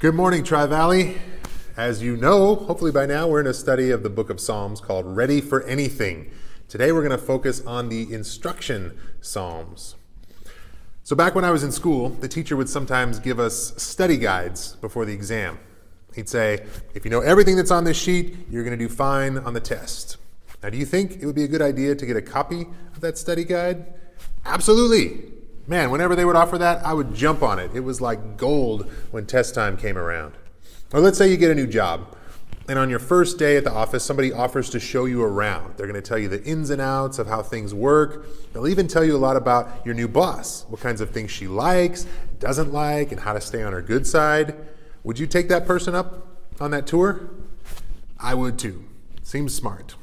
Good morning, Tri-Valley. As you know, hopefully by now, we're in a study of the book of Psalms called Ready for Anything. Today, we're going to focus on the instruction Psalms. So back when I was in school, the teacher would sometimes give us study guides before the exam. He'd say, if you know everything that's on this sheet, you're going to do fine on the test. Now, do you think it would be a good idea to get a copy of that study guide? Absolutely. Man, whenever they would offer that, I would jump on it. It was like gold when test time came around. Or let's say you get a new job, and on your first day at the office, somebody offers to show you around. They're going to tell you the ins and outs of how things work. They'll even tell you a lot about your new boss, what kinds of things she likes, doesn't like, and how to stay on her good side. Would you take that person up on that tour? I would too. Seems smart.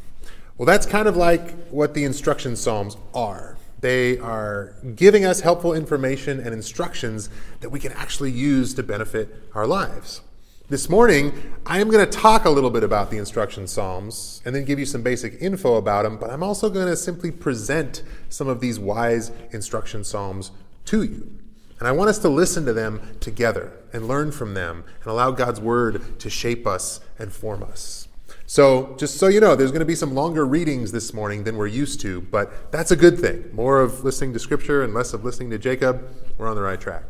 Well, that's kind of like what the instruction Psalms are. They are giving us helpful information and instructions that we can actually use to benefit our lives. This morning, I am going to talk a little bit about the instruction Psalms and then give you some basic info about them, but I'm also going to simply present some of these wise instruction Psalms to you. And I want us to listen to them together and learn from them and allow God's word to shape us and form us. So just so you know, there's going to be some longer readings this morning than we're used to, but that's a good thing. More of listening to Scripture and less of listening to Jacob. We're on the right track.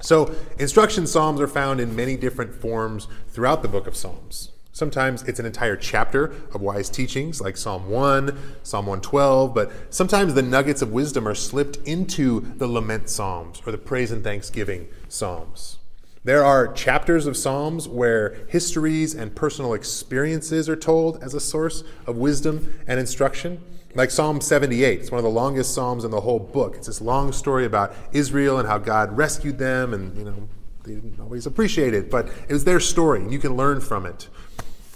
So instruction Psalms are found in many different forms throughout the book of Psalms. Sometimes it's an entire chapter of wise teachings like Psalm 1, Psalm 112, but sometimes the nuggets of wisdom are slipped into the lament Psalms or the praise and thanksgiving Psalms. There are chapters of Psalms where histories and personal experiences are told as a source of wisdom and instruction, like Psalm 78. It's one of the longest Psalms in the whole book. It's this long story about Israel and how God rescued them, and they didn't always appreciate it, but it was their story, and you can learn from it.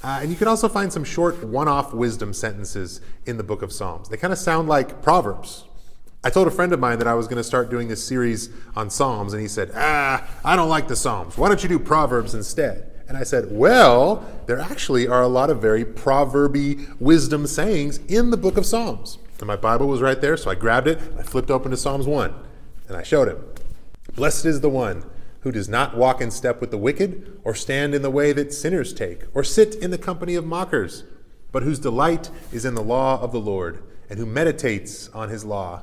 And you can also find some short one-off wisdom sentences in the book of Psalms. They kind of sound like Proverbs. I told a friend of mine that I was going to start doing this series on Psalms, and he said, I don't like the Psalms. Why don't you do Proverbs instead? And I said, well, there actually are a lot of very proverby wisdom sayings in the book of Psalms. And my Bible was right there, so I grabbed it, and I flipped open to Psalms 1, and I showed him. Blessed is the one who does not walk in step with the wicked, or stand in the way that sinners take, or sit in the company of mockers, but whose delight is in the law of the Lord, and who meditates on his law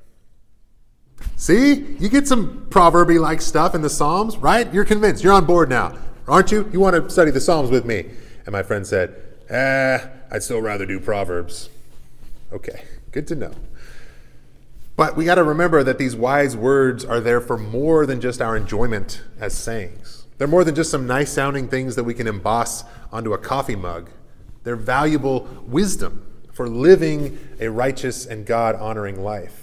See, you get some proverby-like stuff in the Psalms, right? You're convinced. You're on board now, aren't you? You want to study the Psalms with me. And my friend said, I'd still rather do Proverbs. Okay, good to know. But we got to remember that these wise words are there for more than just our enjoyment as sayings. They're more than just some nice-sounding things that we can emboss onto a coffee mug. They're valuable wisdom for living a righteous and God-honoring life.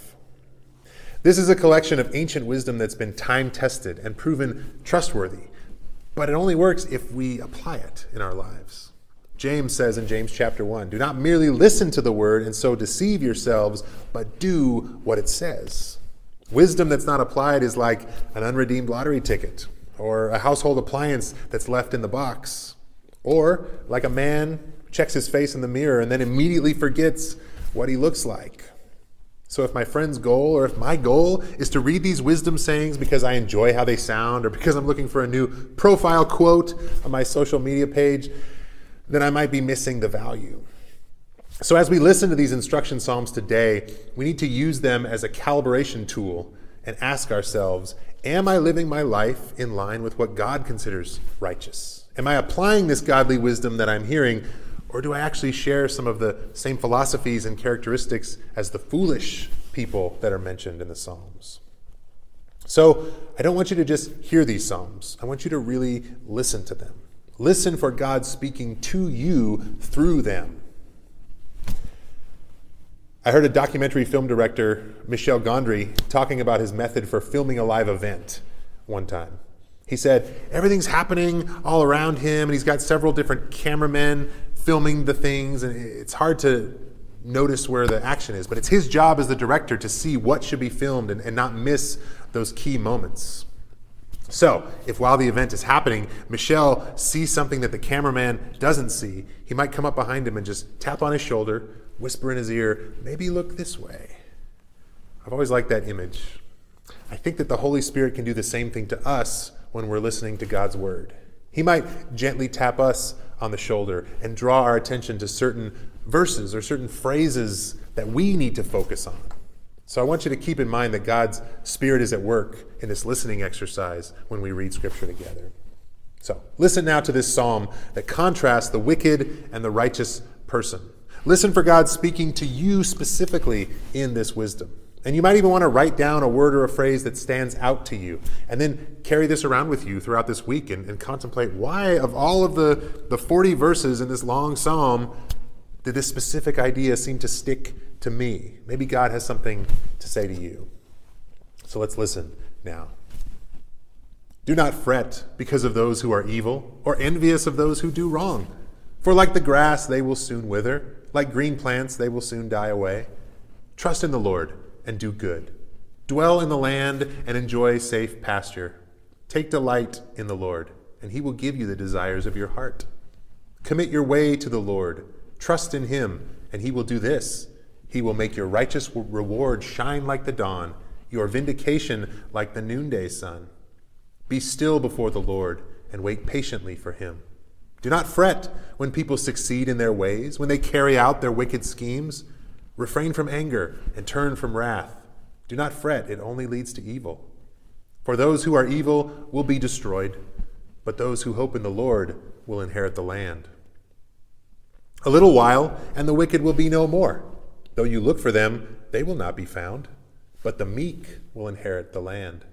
This is a collection of ancient wisdom that's been time-tested and proven trustworthy, but it only works if we apply it in our lives. James says in James chapter 1, do not merely listen to the word and so deceive yourselves, but do what it says. Wisdom that's not applied is like an unredeemed lottery ticket, or a household appliance that's left in the box, or like a man who checks his face in the mirror and then immediately forgets what he looks like. So if my friend's goal, or if my goal, is to read these wisdom sayings because I enjoy how they sound or because I'm looking for a new profile quote on my social media page, then I might be missing the value. So as we listen to these instruction Psalms today, we need to use them as a calibration tool and ask ourselves, am I living my life in line with what God considers righteous? Am I applying this godly wisdom that I'm hearing? Or do I actually share some of the same philosophies and characteristics as the foolish people that are mentioned in the Psalms? So I don't want you to just hear these Psalms. I want you to really listen to them. Listen for God speaking to you through them. I heard a documentary film director, Michel Gondry, talking about his method for filming a live event one time. He said, everything's happening all around him, and he's got several different cameramen filming the things, and it's hard to notice where the action is, but it's his job as the director to see what should be filmed and not miss those key moments. So if while the event is happening, Michel sees something that the cameraman doesn't see, he might come up behind him and just tap on his shoulder, whisper in his ear, maybe look this way. I've always liked that image. I think that the Holy Spirit can do the same thing to us when we're listening to God's word. He might gently tap us on the shoulder and draw our attention to certain verses or certain phrases that we need to focus on. So I want you to keep in mind that God's Spirit is at work in this listening exercise when we read Scripture together. So listen now to this psalm that contrasts the wicked and the righteous person. Listen for God speaking to you specifically in this wisdom. And you might even want to write down a word or a phrase that stands out to you, and then carry this around with you throughout this week and contemplate why, of all of the 40 verses in this long psalm, did this specific idea seem to stick to me? Maybe God has something to say to you. So let's listen now. Do not fret because of those who are evil, or envious of those who do wrong. For like the grass, they will soon wither. Like green plants, they will soon die away. Trust in the Lord and do good. Dwell in the land and enjoy safe pasture. Take delight in the Lord, and he will give you the desires of your heart. Commit your way to the Lord. Trust in him, and he will do this. He will make your righteous reward shine like the dawn, your vindication like the noonday sun. Be still before the Lord and wait patiently for him. Do not fret when people succeed in their ways, when they carry out their wicked schemes. Refrain from anger and turn from wrath. Do not fret, it only leads to evil. For those who are evil will be destroyed, but those who hope in the Lord will inherit the land. A little while, and the wicked will be no more. Though you look for them, they will not be found. But the meek will inherit the land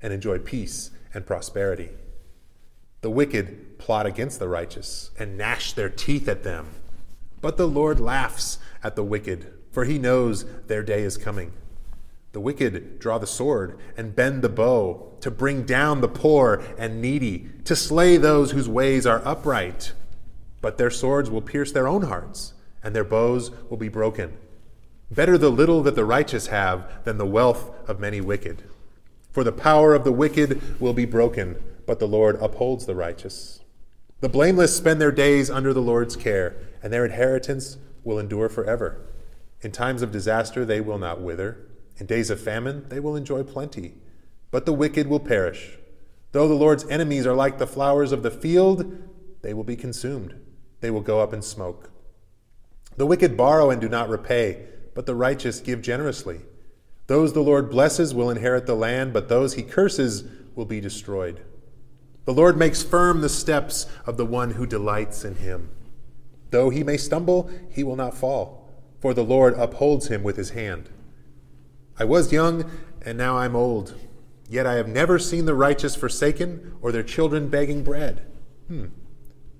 and enjoy peace and prosperity. The wicked plot against the righteous and gnash their teeth at them. But the Lord laughs at the wicked, for he knows their day is coming. The wicked draw the sword and bend the bow to bring down the poor and needy, to slay those whose ways are upright. But their swords will pierce their own hearts, and their bows will be broken. Better the little that the righteous have than the wealth of many wicked. For the power of the wicked will be broken, but the Lord upholds the righteous. The blameless spend their days under the Lord's care, and their inheritance will endure forever. In times of disaster they will not wither. In days of famine they will enjoy plenty. But the wicked will perish. Though the Lord's enemies are like the flowers of the field, they will be consumed. They will go up in smoke. The wicked borrow and do not repay, but the righteous give generously. Those the Lord blesses will inherit the land, but those he curses will be destroyed. The Lord makes firm the steps of the one who delights in him. Though he may stumble, he will not fall, for the Lord upholds him with his hand. I was young, and now I'm old. Yet I have never seen the righteous forsaken or their children begging bread.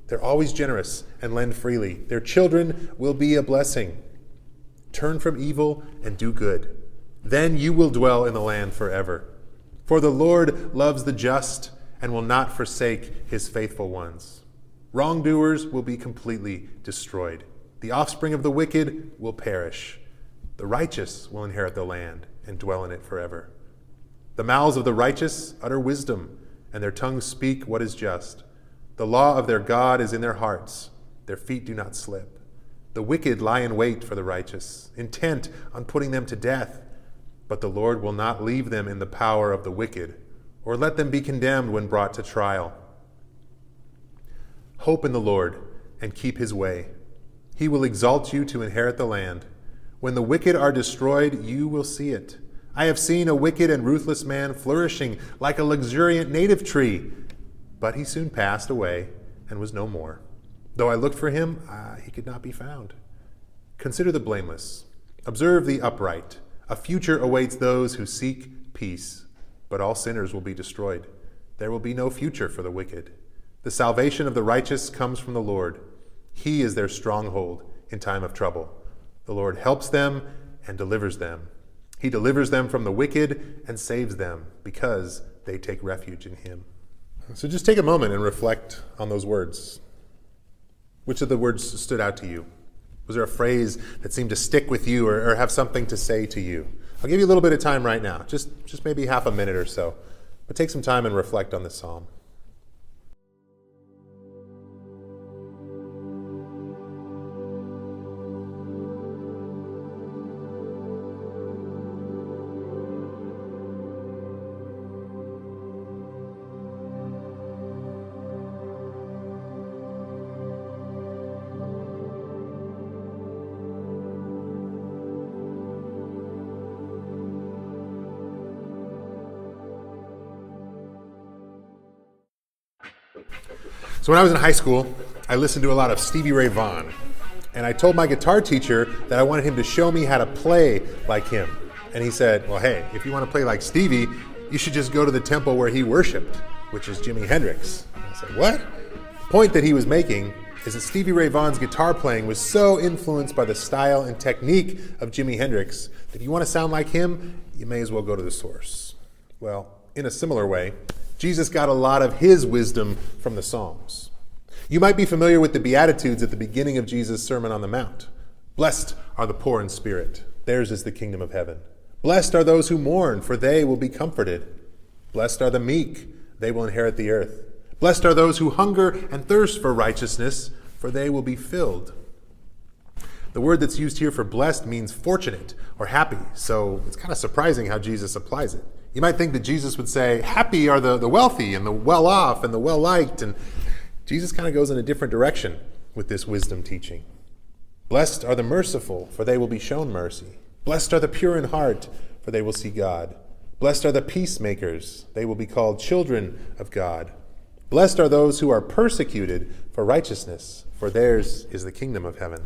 They're always generous and lend freely. Their children will be a blessing. Turn from evil and do good. Then you will dwell in the land forever. For the Lord loves the just and will not forsake his faithful ones. Wrongdoers will be completely destroyed. The offspring of the wicked will perish. The righteous will inherit the land and dwell in it forever. The mouths of the righteous utter wisdom, and their tongues speak what is just. The law of their God is in their hearts. Their feet do not slip. The wicked lie in wait for the righteous, intent on putting them to death. But the Lord will not leave them in the power of the wicked, or let them be condemned when brought to trial. Hope in the Lord and keep his way. He will exalt you to inherit the land. When the wicked are destroyed, you will see it. I have seen a wicked and ruthless man flourishing like a luxuriant native tree. But he soon passed away and was no more. Though I looked for him, he could not be found. Consider the blameless. Observe the upright. A future awaits those who seek peace. But all sinners will be destroyed. There will be no future for the wicked. The salvation of the righteous comes from the Lord. He is their stronghold in time of trouble. The Lord helps them and delivers them. He delivers them from the wicked and saves them because they take refuge in him. So just take a moment and reflect on those words. Which of the words stood out to you? Was there a phrase that seemed to stick with you or have something to say to you? I'll give you a little bit of time right now, just maybe half a minute or so. But take some time and reflect on this psalm. So when I was in high school, I listened to a lot of Stevie Ray Vaughan, and I told my guitar teacher that I wanted him to show me how to play like him. And he said, well, hey, if you want to play like Stevie, you should just go to the temple where he worshiped, which is Jimi Hendrix. And I said, what? The point that he was making is that Stevie Ray Vaughan's guitar playing was so influenced by the style and technique of Jimi Hendrix that if you want to sound like him, you may as well go to the source. Well, in a similar way, Jesus got a lot of his wisdom from the Psalms. You might be familiar with the Beatitudes at the beginning of Jesus' Sermon on the Mount. Blessed are the poor in spirit. Theirs is the kingdom of heaven. Blessed are those who mourn, for they will be comforted. Blessed are the meek. They will inherit the earth. Blessed are those who hunger and thirst for righteousness, for they will be filled. The word that's used here for blessed means fortunate or happy, so it's kind of surprising how Jesus applies it. You might think that Jesus would say, happy are the wealthy and the well-off and the well-liked, and Jesus kind of goes in a different direction with this wisdom teaching. Blessed are the merciful, for they will be shown mercy. Blessed are the pure in heart, for they will see God. Blessed are the peacemakers, they will be called children of God. Blessed are those who are persecuted for righteousness, for theirs is the kingdom of heaven.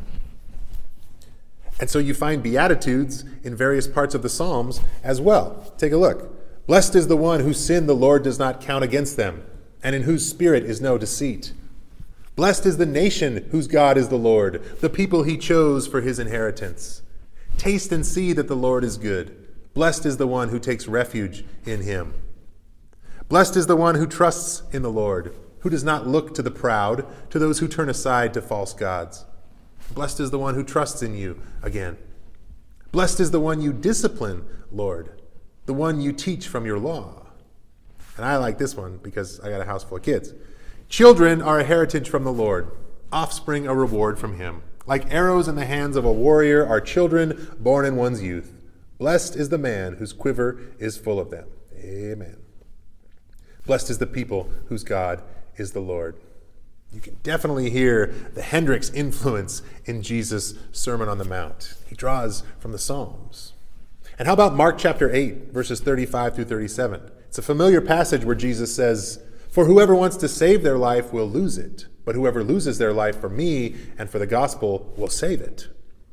And so you find Beatitudes in various parts of the Psalms as well. Take a look. Blessed is the one whose sin the Lord does not count against them, and in whose spirit is no deceit. Blessed is the nation whose God is the Lord, the people he chose for his inheritance. Taste and see that the Lord is good. Blessed is the one who takes refuge in him. Blessed is the one who trusts in the Lord, who does not look to the proud, to those who turn aside to false gods. Blessed is the one who trusts in you again. Blessed is the one you discipline, Lord, the one you teach from your law. And I like this one because I got a house full of kids. Children are a heritage from the Lord, offspring a reward from him. Like arrows in the hands of a warrior are children born in one's youth. Blessed is the man whose quiver is full of them. Amen. Blessed is the people whose God is the Lord. You can definitely hear the Hendrix influence in Jesus' Sermon on the Mount. He draws from the Psalms. And how about Mark chapter 8, verses 35 through 37? It's a familiar passage where Jesus says, for whoever wants to save their life will lose it, but whoever loses their life for me and for the gospel will save it.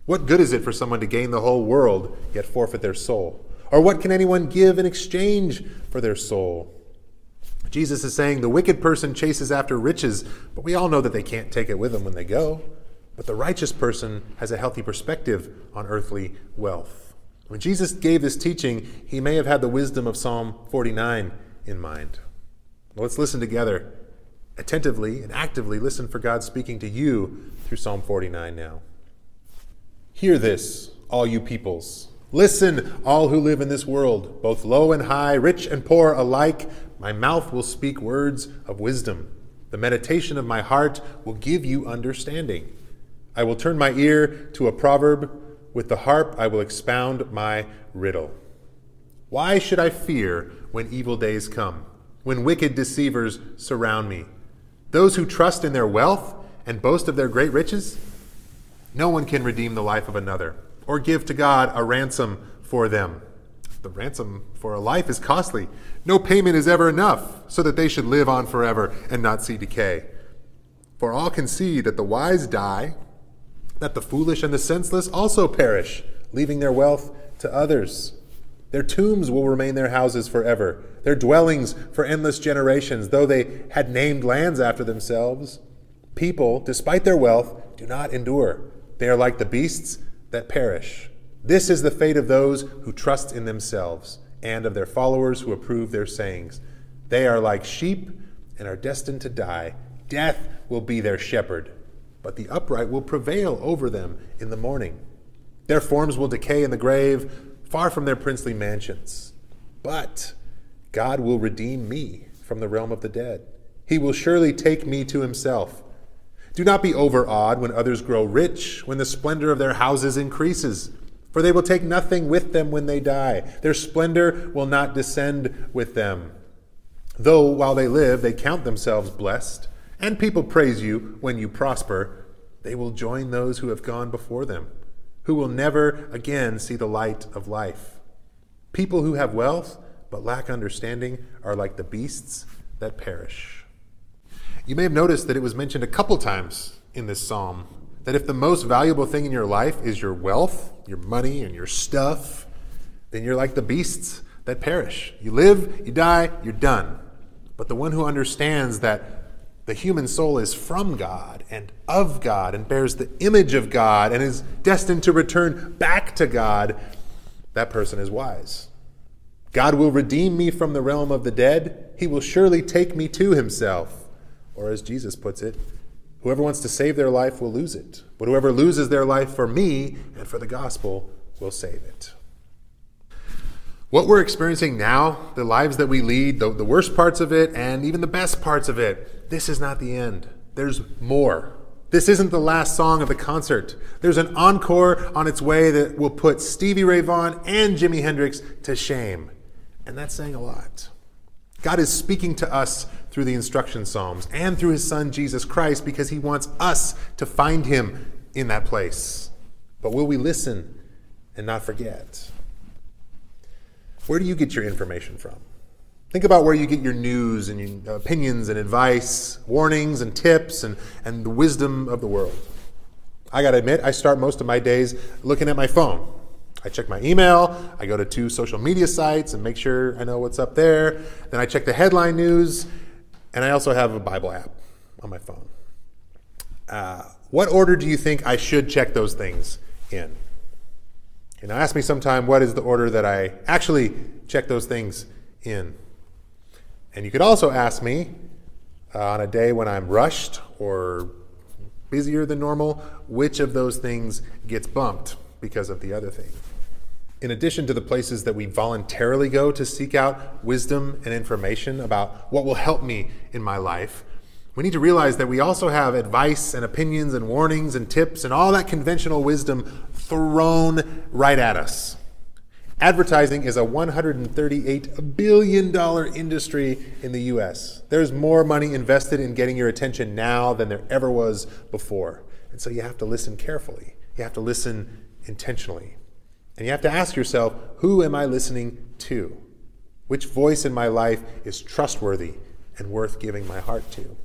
What good is it for someone to gain the whole world, yet forfeit their soul? Or what can anyone give in exchange for their soul? Jesus is saying the wicked person chases after riches, but we all know that they can't take it with them when they go. But the righteous person has a healthy perspective on earthly wealth. When Jesus gave this teaching, he may have had the wisdom of Psalm 49 in mind. Well, let's listen together, attentively and actively listen for God speaking to you through Psalm 49 now. Hear this, all you peoples. Listen, all who live in this world, both low and high, rich and poor alike. My mouth will speak words of wisdom. The meditation of my heart will give you understanding. I will turn my ear to a proverb. With the harp I will expound my riddle. Why should I fear when evil days come, when wicked deceivers surround me? Those who trust in their wealth and boast of their great riches? No one can redeem the life of another or give to God a ransom for them. The ransom for a life is costly. No payment is ever enough, so that they should live on forever and not see decay. For all can see that the wise die, that the foolish and the senseless also perish, leaving their wealth to others. Their tombs will remain their houses forever, their dwellings for endless generations, though they had named lands after themselves. People, despite their wealth, do not endure. They are like the beasts that perish. This is the fate of those who trust in themselves and of their followers who approve their sayings. They are like sheep and are destined to die. Death will be their shepherd, but the upright will prevail over them in the morning. Their forms will decay in the grave, far from their princely mansions. But God will redeem me from the realm of the dead. He will surely take me to himself. Do not be overawed when others grow rich, when the splendor of their houses increases, for they will take nothing with them when they die. Their splendor will not descend with them. Though while they live, they count themselves blessed, and people praise you when you prosper, they will join those who have gone before them, who will never again see the light of life. People who have wealth but lack understanding are like the beasts that perish. You may have noticed that it was mentioned a couple times in this psalm that if the most valuable thing in your life is your wealth, your money, and your stuff, then you're like the beasts that perish. You live, you die, you're done. But the one who understands that the human soul is from God and of God and bears the image of God and is destined to return back to God, that person is wise. God will redeem me from the realm of the dead. He will surely take me to himself. Or as Jesus puts it, whoever wants to save their life will lose it. But whoever loses their life for me and for the gospel will save it. What we're experiencing now, the lives that we lead, the worst parts of it and even the best parts of it, this is not the end. There's more. This isn't the last song of the concert. There's an encore on its way that will put Stevie Ray Vaughan and Jimi Hendrix to shame. And that's saying a lot. God is speaking to us through the instruction psalms and through his son Jesus Christ because he wants us to find him in that place. But will we listen and not forget? Where do you get your information from? Think about where you get your news and your opinions and advice, warnings and tips and the wisdom of the world. I gotta admit, I start most of my days looking at my phone. I check my email, I go to 2 social media sites and make sure I know what's up there. Then I check the headline news, and I also have a Bible app on my phone. What order do you think I should check those things in? And ask me sometime what is the order that I actually check those things in. And you could also ask me on a day when I'm rushed or busier than normal, which of those things gets bumped because of the other thing. In addition to the places that we voluntarily go to seek out wisdom and information about what will help me in my life, we need to realize that we also have advice and opinions and warnings and tips and all that conventional wisdom thrown right at us. Advertising is a $138 billion industry in the U.S. There's more money invested in getting your attention now than there ever was before. And so you have to listen carefully. You have to listen intentionally. And you have to ask yourself, who am I listening to? Which voice in my life is trustworthy and worth giving my heart to?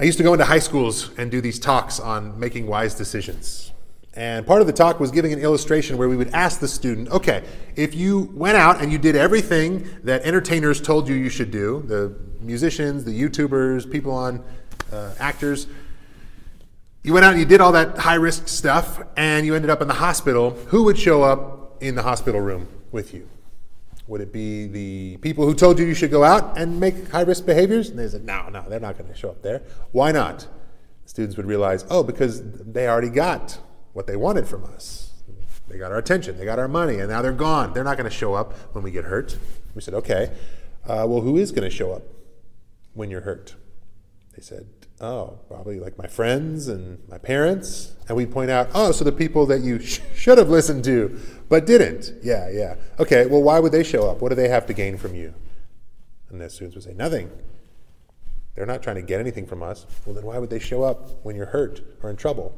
I used to go into high schools and do these talks on making wise decisions. And part of the talk was giving an illustration where we would ask the student, okay, if you went out and you did everything that entertainers told you you should do, the musicians, the YouTubers, people on actors, you went out and you did all that high-risk stuff and you ended up in the hospital, who would show up in the hospital room with you? Would it be the people who told you you should go out and make high-risk behaviors? And they said, no, they're not going to show up there. Why not? Students would realize, because they already got what they wanted from us. They got our attention, they got our money, and now they're gone. They're not going to show up when we get hurt. We said, okay, well, who is going to show up when you're hurt? They said, probably like my friends and my parents. And we point out, so the people that you should have listened to but didn't. Yeah. Okay, well, why would they show up? What do they have to gain from you? And the students would say, nothing. They're not trying to get anything from us. Well, then why would they show up when you're hurt or in trouble?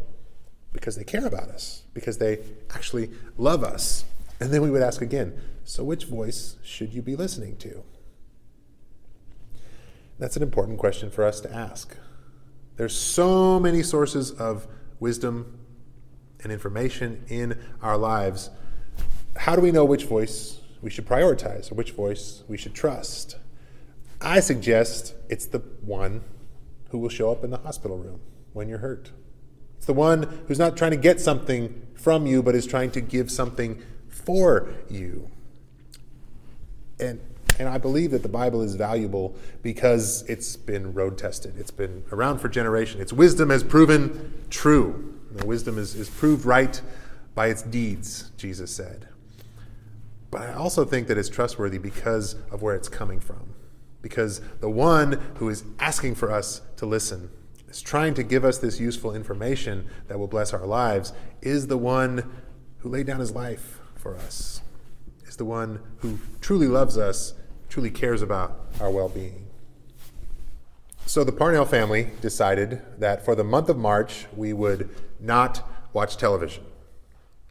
Because they care about us. Because they actually love us. And then we would ask again, so which voice should you be listening to? That's an important question for us to ask. There's so many sources of wisdom and information in our lives. How do we know which voice we should prioritize or which voice we should trust? I suggest it's the one who will show up in the hospital room when you're hurt. It's the one who's not trying to get something from you, but is trying to give something for you. And And I believe that the Bible is valuable because it's been road tested. It's been around for generations. Its wisdom has proven true. The wisdom is proved right by its deeds, Jesus said. But I also think that it's trustworthy because of where it's coming from. Because the one who is asking for us to listen, is trying to give us this useful information that will bless our lives, is the one who laid down his life for us, is the one who truly loves us, truly cares about our well-being. So the Parnell family decided that for the month of March, we would not watch television.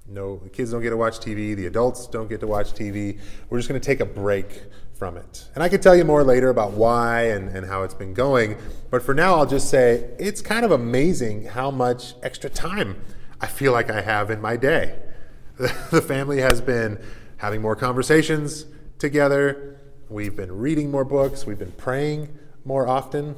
No, the kids don't get to watch TV. The adults don't get to watch TV. We're just going to take a break from it. And I could tell you more later about why and how it's been going. But for now, I'll just say it's kind of amazing how much extra time I feel like I have in my day. The family has been having more conversations together. We've been reading more books. We've been praying more often.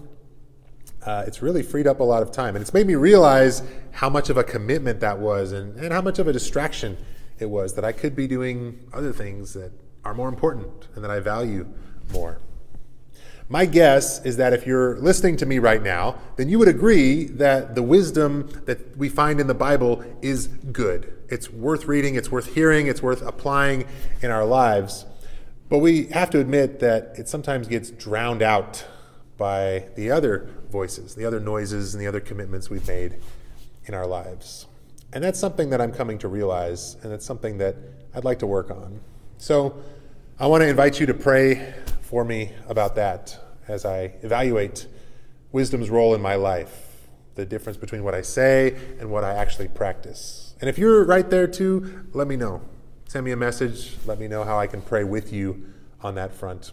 It's really freed up a lot of time. And it's made me realize how much of a commitment that was and how much of a distraction it was, that I could be doing other things that are more important and that I value more. My guess is that if you're listening to me right now, then you would agree that the wisdom that we find in the Bible is good. It's worth reading, it's worth hearing, it's worth applying in our lives. But we have to admit that it sometimes gets drowned out by the other voices, the other noises, and the other commitments we've made in our lives. And that's something that I'm coming to realize, and that's something that I'd like to work on. So I want to invite you to pray for me about that as I evaluate wisdom's role in my life, the difference between what I say and what I actually practice. And if you're right there too, let me know. Send me a message. Let me know how I can pray with you on that front.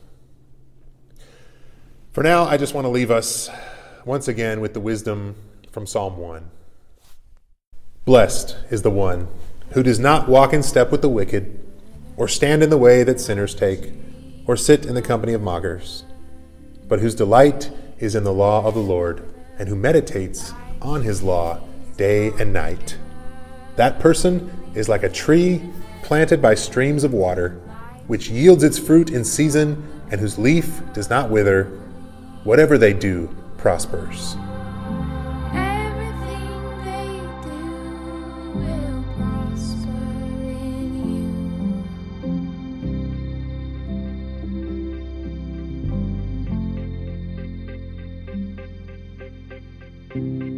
For now, I just want to leave us once again with the wisdom from Psalm 1. Blessed is the one who does not walk in step with the wicked, or stand in the way that sinners take, or sit in the company of mockers, but whose delight is in the law of the Lord, and who meditates on his law day and night. That person is like a tree planted by streams of water, which yields its fruit in season, and whose leaf does not wither. Whatever they do prospers. Everything they do will prosper in you.